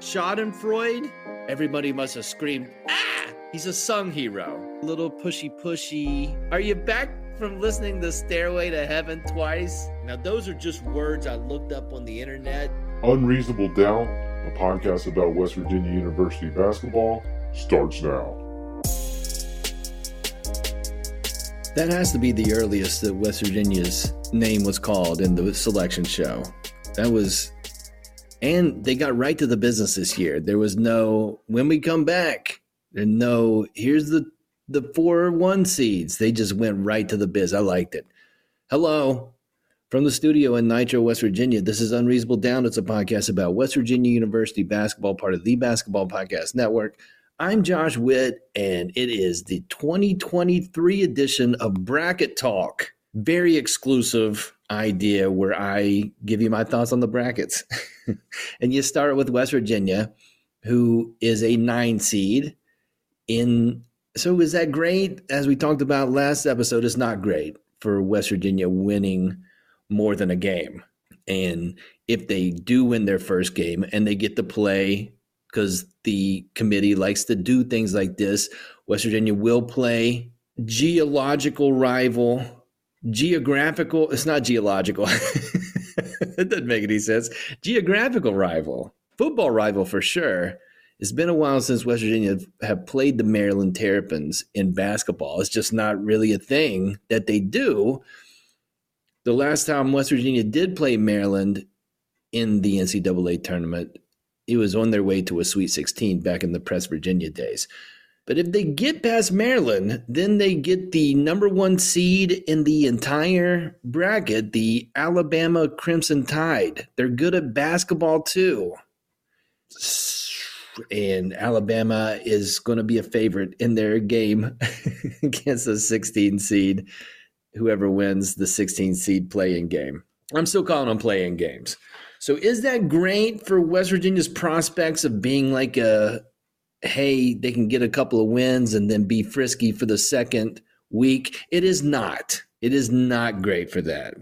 Schadenfreude, everybody must have screamed, ah! He's a sung hero. Little pushy. Are you back from listening to Stairway to Heaven twice? Now, those are just words I looked up on the internet. Unreasonable Down, a podcast about West Virginia University basketball, starts now. That has to be the earliest that West Virginia's name was called in the selection show. That was... And they got right to the business this year. There was no, when we come back, and no, here's the 4-1 seeds. They just went right to the biz. I liked it. Hello. From the studio in Nitro, West Virginia, this is Unreasonable Down. It's a podcast about West Virginia University basketball, part of the Basketball Podcast Network. I'm Josh Witt, and it is the 2023 edition of Bracket Talk. Very exclusive idea where I give you my thoughts on the brackets. And you start with West Virginia, who is a 9 seed in. So is that great? As we talked about last episode, it's not great for West Virginia winning more than a game. And if they do win their first game and they get to play, because the committee likes to do things like this, West Virginia will play geographical rival. It doesn't make any sense. Geographical rival, football rival for sure. It's been a while since West Virginia have played the Maryland Terrapins in basketball. It's just not really a thing that they do. The last time West Virginia did play Maryland in the NCAA tournament, it was on their way to a Sweet 16 back in the Press Virginia days. But if they get past Maryland, then they get the number 1 seed in the entire bracket, the Alabama Crimson Tide. They're good at basketball too. And Alabama is going to be a favorite in their game against the 16 seed, whoever wins the 16 seed play-in game. I'm still calling them play-in games. So is that great for West Virginia's prospects of being like a, hey, they can get a couple of wins and then be frisky for the second week? It is not. It is not great for that.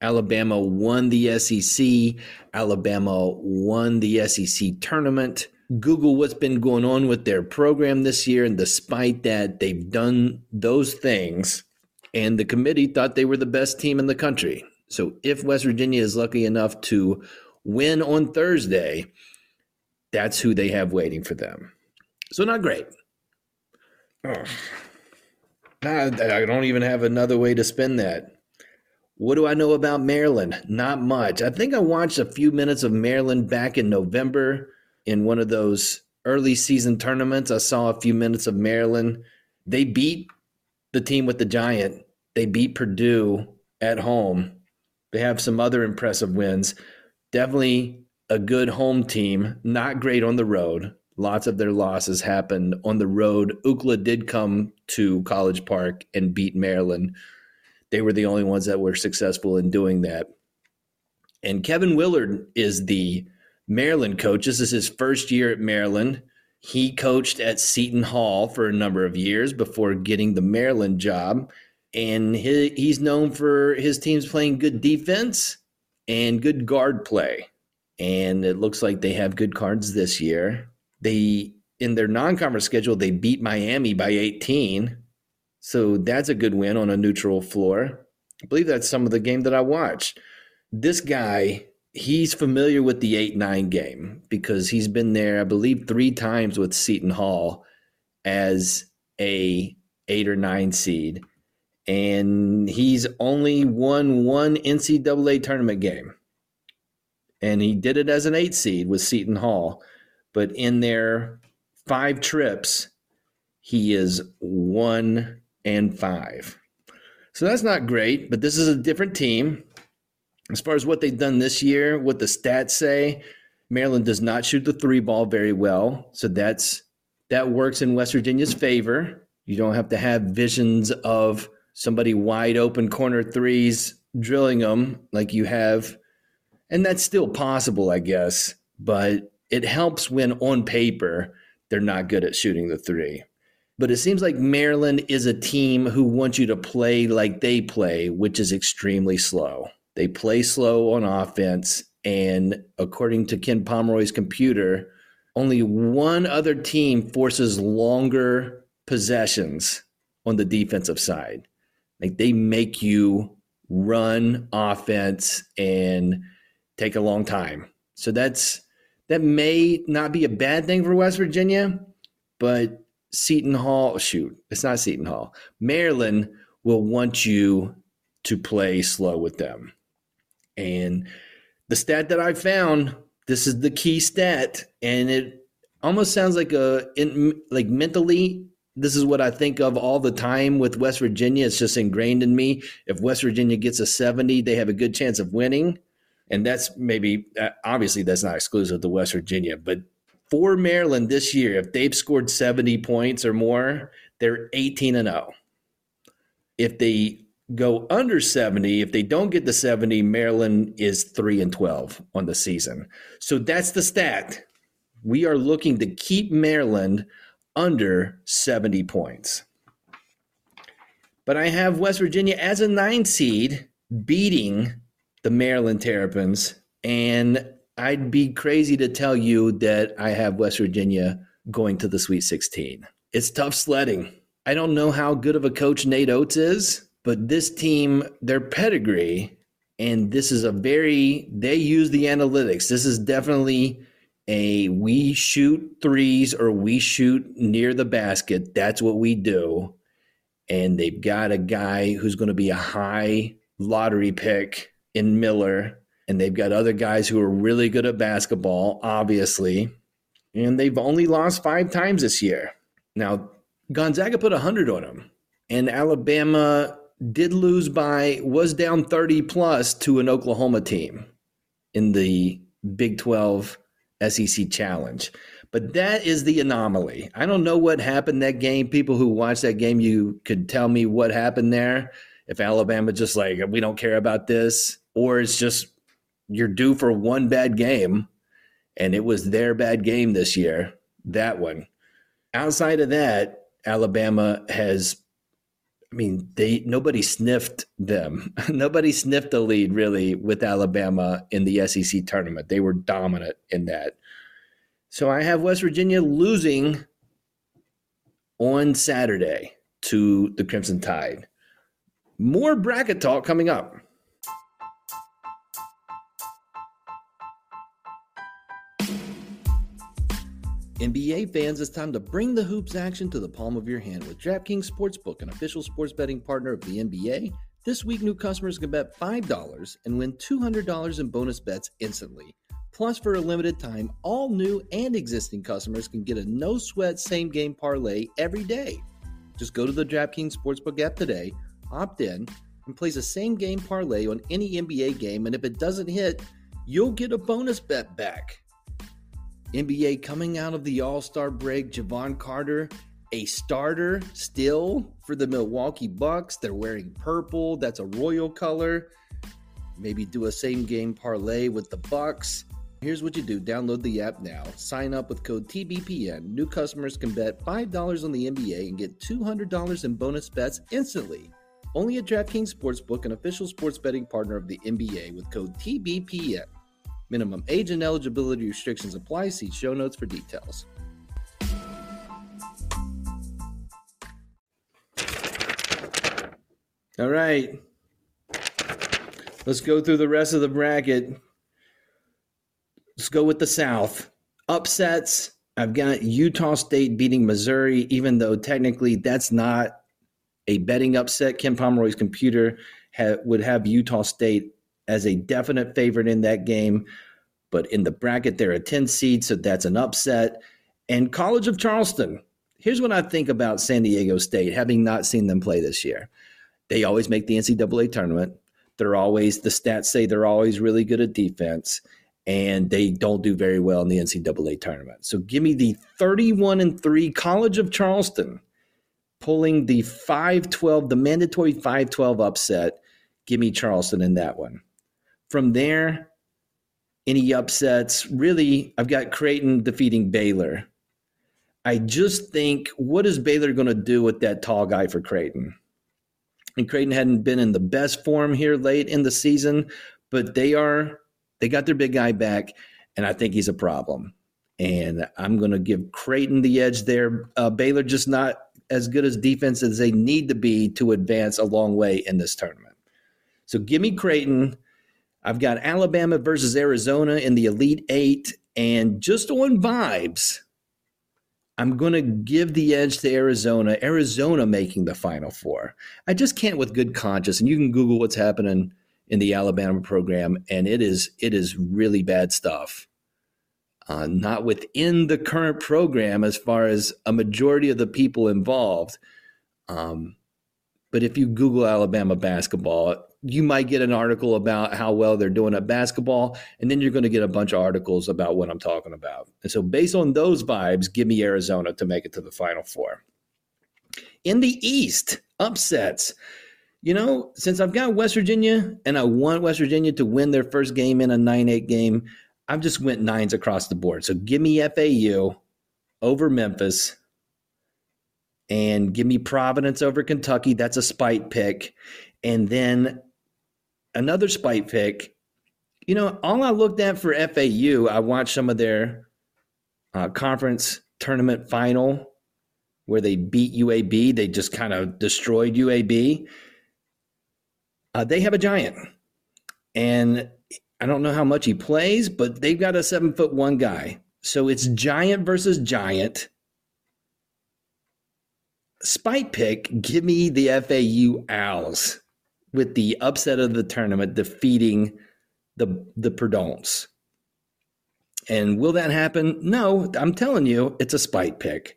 Alabama won the SEC. Alabama won the SEC tournament. Google what's been going on with their program this year, and despite that, they've done those things, and the committee thought they were the best team in the country. So if West Virginia is lucky enough to win on Thursday, that's who they have waiting for them. So not great. Oh, I don't even have another way to spin that. What do I know about Maryland? Not much. I think I watched a few minutes of Maryland back in November in one of those early season tournaments. I saw a few minutes of Maryland. They beat the team with the Giant. They beat Purdue at home. They have some other impressive wins. Definitely a good home team, not great on the road. Lots of their losses happened on the road. UCLA did come to College Park and beat Maryland. They were the only ones that were successful in doing that. And Kevin Willard is the Maryland coach. This is his first year at Maryland. He coached at Seton Hall for a number of years before getting the Maryland job. And he's known for his teams playing good defense and good guard play. And it looks like they have good cards this year. They, in their non-conference schedule, they beat Miami by 18. So that's a good win on a neutral floor. I believe that's some of the game that I watched. This guy, he's familiar with the 8-9 game because he's been there, I believe, 3 times with Seton Hall as a 8 or 9 seed. And he's only won 1 NCAA tournament game. And he did it as an 8 seed with Seton Hall. But in their 5 trips, he is 1-5. So that's not great, but this is a different team. As far as what they've done this year, what the stats say, Maryland does not shoot the 3-ball very well. So that works in West Virginia's favor. You don't have to have visions of somebody wide open corner 3s drilling them like you have. And that's still possible, I guess, but it helps when on paper they're not good at shooting the 3. But it seems like Maryland is a team who wants you to play like they play, which is extremely slow. They play slow on offense And according to Ken Pomeroy's computer, only one other team forces longer possessions on the defensive side. Like, they make you run offense and take a long time. So that may not be a bad thing for West Virginia, but Seton Hall, it's not Seton Hall. Maryland will want you to play slow with them. And the stat that I found, this is the key stat, and it almost sounds like mentally, this is what I think of all the time with West Virginia. It's just ingrained in me. If West Virginia gets a 70, they have a good chance of winning. And that's maybe, obviously that's not exclusive to West Virginia, but for Maryland this year, if they've scored 70 points or more, they're 18-0. If they go under 70, if they don't get to 70, Maryland is 3-12 on the season. So that's the stat. We are looking to keep Maryland under 70 points. But I have West Virginia as a 9 seed beating the Maryland Terrapins, and I'd be crazy to tell you that I have West Virginia going to the Sweet 16. It's tough sledding. I don't know how good of a coach Nate Oates is, but this team, their pedigree, and this is they use the analytics. This is definitely we shoot threes or we shoot near the basket. That's what we do. And they've got a guy who's going to be a high lottery pick in Miller, and they've got other guys who are really good at basketball, obviously, and they've only lost 5 times this year. Now, Gonzaga put 100 on them, and Alabama did lose was down 30-plus to an Oklahoma team in the Big 12 SEC Challenge. But that is the anomaly. I don't know what happened that game. People who watched that game, you could tell me what happened there. If Alabama just we don't care about this, or it's just you're due for one bad game, and it was their bad game this year, that one. Outside of that, Alabama nobody sniffed them. Nobody sniffed the lead, really, with Alabama in the SEC tournament. They were dominant in that. So I have West Virginia losing on Saturday to the Crimson Tide. More bracket talk coming up. NBA fans, it's time to bring the hoops action to the palm of your hand with DraftKings Sportsbook, an official sports betting partner of the NBA. This week, new customers can bet $5 and win $200 in bonus bets instantly. Plus, for a limited time, all new and existing customers can get a no-sweat same-game parlay every day. Just go to the DraftKings Sportsbook app today, opt in, and place a same-game parlay on any NBA game, and if it doesn't hit, you'll get a bonus bet back. NBA coming out of the All-Star break, Javon Carter, a starter still for the Milwaukee Bucks. They're wearing purple. That's a royal color. Maybe do a same-game parlay with the Bucks. Here's what you do. Download the app now. Sign up with code TBPN. New customers can bet $5 on the NBA and get $200 in bonus bets instantly. Only at DraftKings Sportsbook, an official sports betting partner of the NBA, with code TBPN. Minimum age and eligibility restrictions apply. See show notes for details. All right. Let's go through the rest of the bracket. Let's go with the South. Upsets. I've got Utah State beating Missouri, even though technically that's not a betting upset. Ken Pomeroy's computer would have Utah State as a definite favorite in that game. But in the bracket, they're a 10 seed, so that's an upset. And College of Charleston. Here's what I think about San Diego State, having not seen them play this year. They always make the NCAA tournament. The stats say they're always really good at defense, and they don't do very well in the NCAA tournament. So give me the 31-3 College of Charleston, pulling the 5-12, the mandatory 5-12 upset. Give me Charleston in that one. From there, any upsets? Really, I've got Creighton defeating Baylor. I just think, what is Baylor going to do with that tall guy for Creighton? And Creighton hadn't been in the best form here late in the season, but they are They got their big guy back, and I think he's a problem. And I'm going to give Creighton the edge there. Baylor just not as good as defense as they need to be to advance a long way in this tournament. So give me Creighton. I've got Alabama versus Arizona in the Elite Eight. And just on vibes, I'm going to give the edge to Arizona. Arizona making the Final Four. I just can't with good conscience. And you can Google what's happening in the Alabama program, and it is really bad stuff. Not within the current program as far as a majority of the people involved. But if you Google Alabama basketball, you might get an article about how well they're doing at basketball, and then you're going to get a bunch of articles about what I'm talking about. And so based on those vibes, give me Arizona to make it to the Final Four. In the East, upsets. You know, since I've got West Virginia and I want West Virginia to win their first game in a 9-8 game, I've just went nines across the board. So give me FAU over Memphis and give me Providence over Kentucky. That's a spite pick. And then another spite pick. You know, all I looked at for FAU, I watched some of their conference tournament final where they beat UAB. They just kind of destroyed UAB. They have a giant, and I don't know how much he plays, but they've got a 7'1" guy. So it's giant versus giant. Spite pick, give me the FAU Owls with the upset of the tournament defeating the Perdons. And will that happen? No, I'm telling you, it's a spite pick.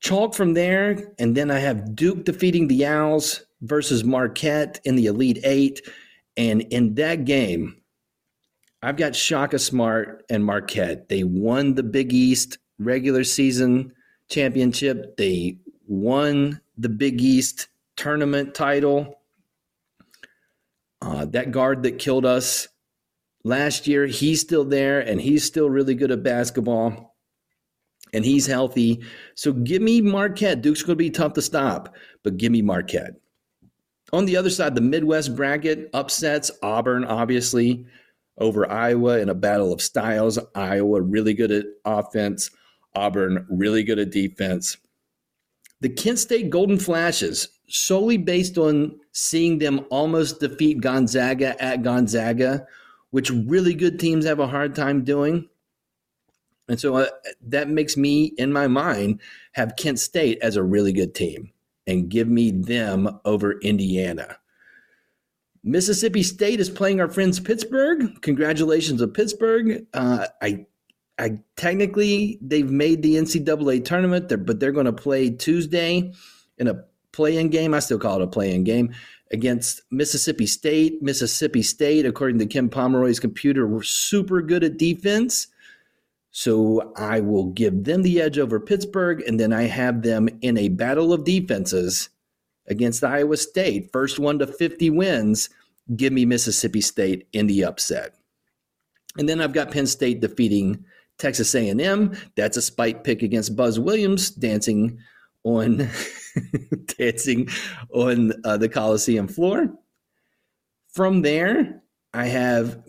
Chalk from there, and then I have Duke defeating the Owls versus Marquette in the Elite Eight. And in that game, I've got Shaka Smart and Marquette. They won the Big East regular season championship. They won the Big East tournament title. That guard that killed us last year, he's still there, and he's still really good at basketball, and he's healthy. So give me Marquette. Duke's going to be tough to stop, but give me Marquette. On the other side, the Midwest bracket upsets. Auburn, obviously, over Iowa in a battle of styles. Iowa really good at offense. Auburn really good at defense. The Kent State Golden Flashes, solely based on seeing them almost defeat Gonzaga at Gonzaga, which really good teams have a hard time doing. And so that makes me, in my mind, have Kent State as a really good team. And give me them over Indiana. Mississippi State is playing our friends Pittsburgh. Congratulations to Pittsburgh. I technically, they've made the NCAA tournament, but they're going to play Tuesday in a play-in game. I still call it a play-in game against Mississippi State. Mississippi State, according to Kim Pomeroy's computer, were super good at defense. So I will give them the edge over Pittsburgh, and then I have them in a battle of defenses against Iowa State. First one to 50 wins, give me Mississippi State in the upset. And then I've got Penn State defeating Texas A&M. That's a spite pick against Buzz Williams, dancing on the Coliseum floor. From there, I have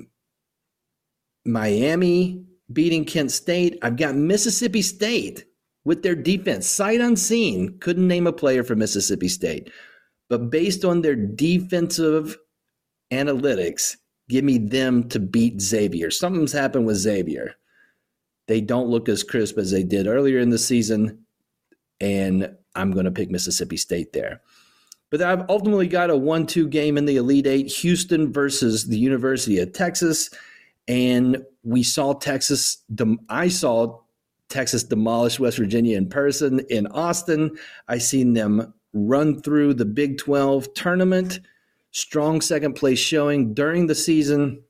Miami beating Kent State. I've got Mississippi State with their defense. Sight unseen, couldn't name a player for Mississippi State. But based on their defensive analytics, give me them to beat Xavier. Something's happened with Xavier. They don't look as crisp as they did earlier in the season, and I'm going to pick Mississippi State there. But I've ultimately got a 1-2 game in the Elite Eight, Houston versus the University of Texas. And we saw Texas. I saw Texas demolish West Virginia in person in Austin. I seen them run through the Big 12 tournament. Strong second place showing during the season.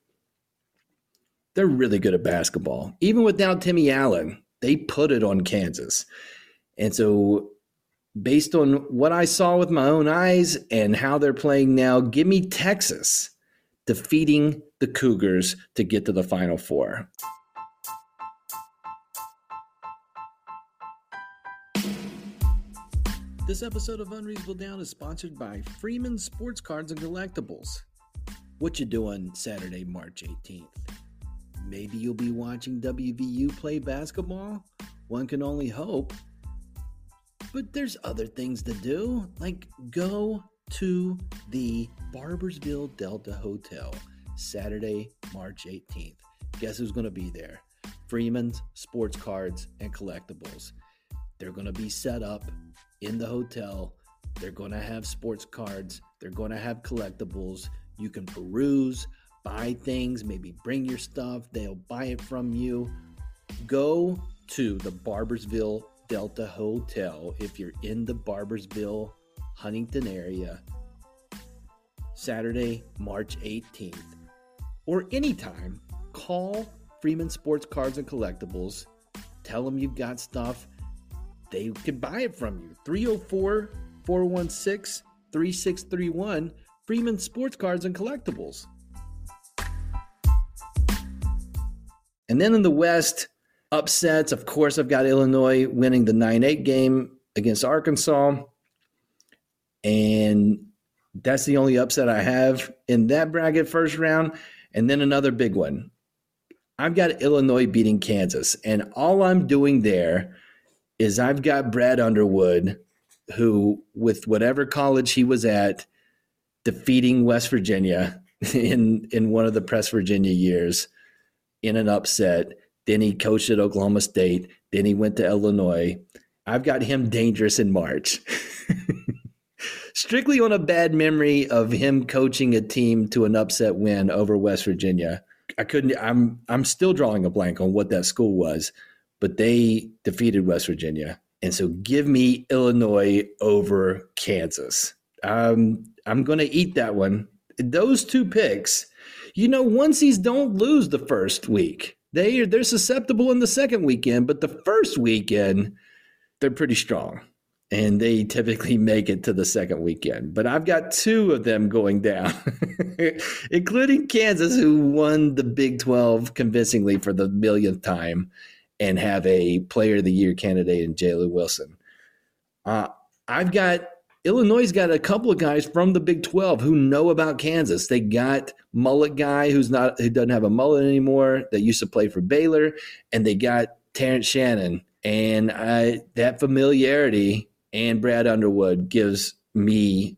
They're really good at basketball. Even without Timmy Allen, they put it on Kansas. And so based on what I saw with my own eyes and how they're playing now, give me Texas defeating the Cougars to get to the Final Four. This episode of Unreasonable Down is sponsored by Freeman Sports Cards and Collectibles. What you doing Saturday, March 18th? Maybe you'll be watching WVU play basketball? One can only hope. But there's other things to do, like go to the Barbersville Delta Hotel Saturday, March 18th. Guess who's going to be there? Freeman's Sports Cards and Collectibles. They're going to be set up in the hotel. They're going to have sports cards. They're going to have collectibles. You can peruse, buy things, maybe bring your stuff. They'll buy it from you. Go to the Barbersville Delta Hotel if you're in the Barbersville, Huntington area, Saturday, March 18th. Or anytime, call Freeman Sports Cards and Collectibles. Tell them you've got stuff. They can buy it from you. 304-416-3631. Freeman Sports Cards and Collectibles. And then in the West, upsets. Of course, I've got Illinois winning the 9-8 game against Arkansas. And that's the only upset I have in that bracket first round. And then another big one. I've got Illinois beating Kansas. And all I'm doing there is I've got Brad Underwood, who, with whatever college he was at, defeating West Virginia in one of the Press Virginia years in an upset. Then he coached at Oklahoma State. Then he went to Illinois. I've got him dangerous in March. Strictly on a bad memory of him coaching a team to an upset win over West Virginia. I'm still drawing a blank on what that school was, but they defeated West Virginia. And so give me Illinois over Kansas. I'm going to eat that one. Those two picks, you know, onesies don't lose the first week. They're susceptible in the second weekend, but the first weekend, they're pretty strong. And they typically make it to the second weekend. But I've got two of them going down, including Kansas, who won the Big 12 convincingly for the millionth time and have a player of the year candidate in Jalen Wilson. I've got Illinois got a couple of guys from the Big 12 who know about Kansas. They got mullet guy who doesn't have a mullet anymore that used to play for Baylor, and they got Terrence Shannon, and that familiarity and Brad Underwood gives me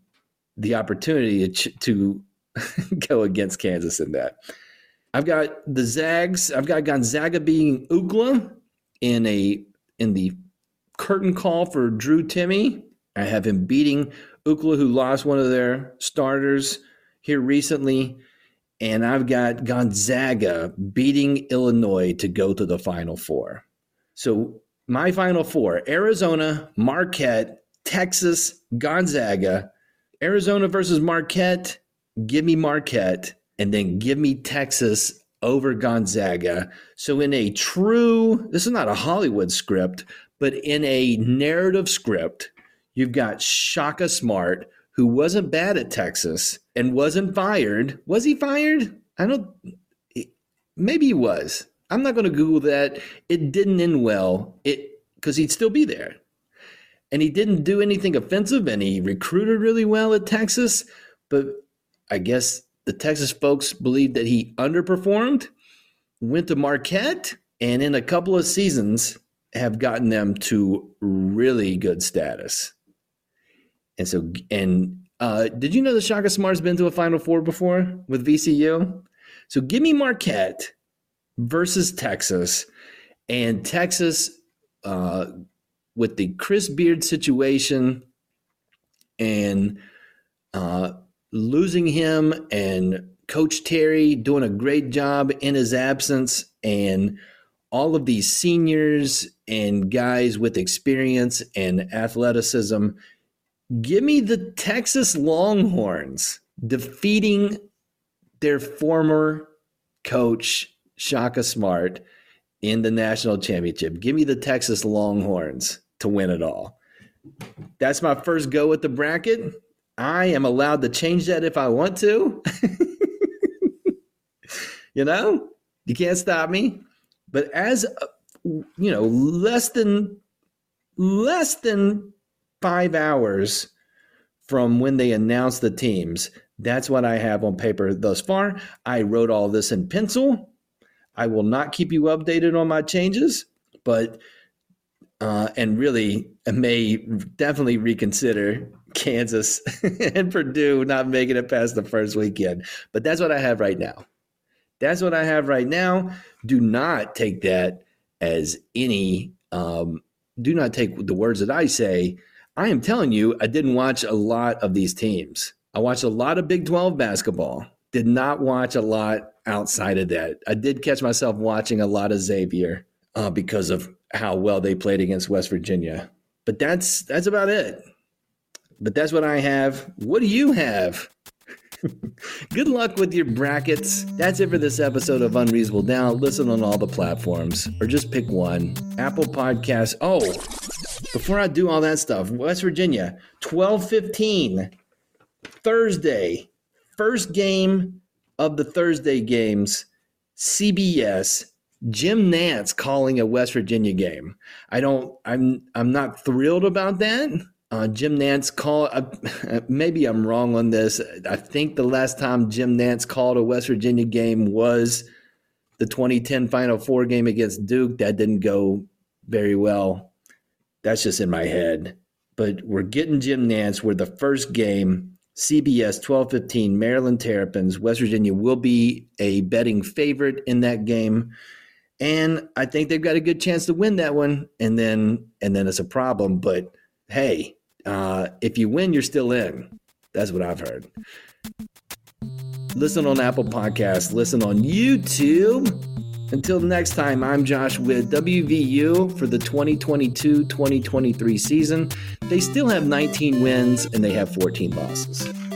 the opportunity to go against Kansas in that. I've got the Zags. I've got Gonzaga beating Ookla in the curtain call for Drew Timme. I have him beating Ookla, who lost one of their starters here recently. And I've got Gonzaga beating Illinois to go to the Final Four. So my Final Four, Arizona, Marquette, Texas, Gonzaga. Arizona versus Marquette. Give me Marquette. And then give me Texas over Gonzaga. So in a true, this is not a Hollywood script, but in a narrative script, you've got Shaka Smart, who wasn't bad at Texas and wasn't fired. Was he fired? Maybe he was. I'm not going to Google that. It didn't end well because he'd still be there. And he didn't do anything offensive, and he recruited really well at Texas. But I guess the Texas folks believed that he underperformed, went to Marquette, and in a couple of seasons have gotten them to really good status. And so, did you know that Shaka Smart's been to a Final Four before with VCU? So give me Marquette versus Texas, and Texas with the Chris Beard situation and losing him and Coach Terry doing a great job in his absence, and all of these seniors and guys with experience and athleticism. Give me the Texas Longhorns defeating their former coach, Shaka Smart, in the national championship. Give me the Texas Longhorns to win it all. That's my first go at the bracket. I am allowed to change that if I want to. You know, you can't stop me. But as you know, less than 5 hours from when they announced the teams, That's what I have on paper thus far. I wrote all this in pencil. I will not keep you updated on my changes, but and really may definitely reconsider Kansas and Purdue not making it past the first weekend. But that's what I have right now. That's what I have right now. Do not take that as any do not take the words that I say. I am telling you, I didn't watch a lot of these teams. I watched a lot of Big 12 basketball. Did not watch a lot outside of that. I did catch myself watching a lot of Xavier because of how well they played against West Virginia. But that's about it. But that's what I have. What do you have? Good luck with your brackets. That's it for this episode of Unreasonable Down. Listen on all the platforms or just pick one. Apple Podcasts. Oh, before I do all that stuff, West Virginia, 12:15 Thursday. First game of the Thursday games, CBS. Jim Nantz calling a West Virginia game. I'm not thrilled about that. Jim Nantz called, maybe I'm wrong on this. I think the last time Jim Nantz called a West Virginia game was the 2010 Final Four game against Duke. That didn't go very well. That's just in my head. But we're getting Jim Nantz. We're the first game, CBS 12:15, Maryland Terrapins. West Virginia will be a betting favorite in that game. And I think they've got a good chance to win that one. And then it's a problem. But hey, if you win, you're still in. That's what I've heard. Listen on Apple Podcasts. Listen on YouTube. Until next time, I'm Josh with WVU for the 2022-2023 season. They still have 19 wins, and they have 14 losses.